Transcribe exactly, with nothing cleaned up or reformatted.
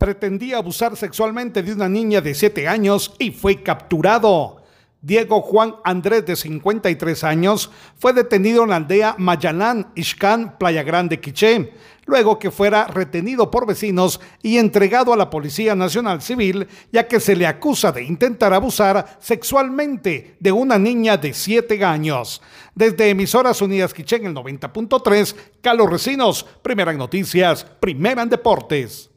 pretendía abusar sexualmente de una niña de siete años y fue capturado. Diego Juan Andrés, de cincuenta y tres años, fue detenido en la aldea Mayalan, Ixcán, Playa Grande, Quiché, luego que fuera retenido por vecinos y entregado a la Policía Nacional Civil, ya que se le acusa de intentar abusar sexualmente de una niña de siete años. Desde Emisoras Unidas Quiché en el noventa punto tres, Calo Recinos, primera en noticias, primera en deportes.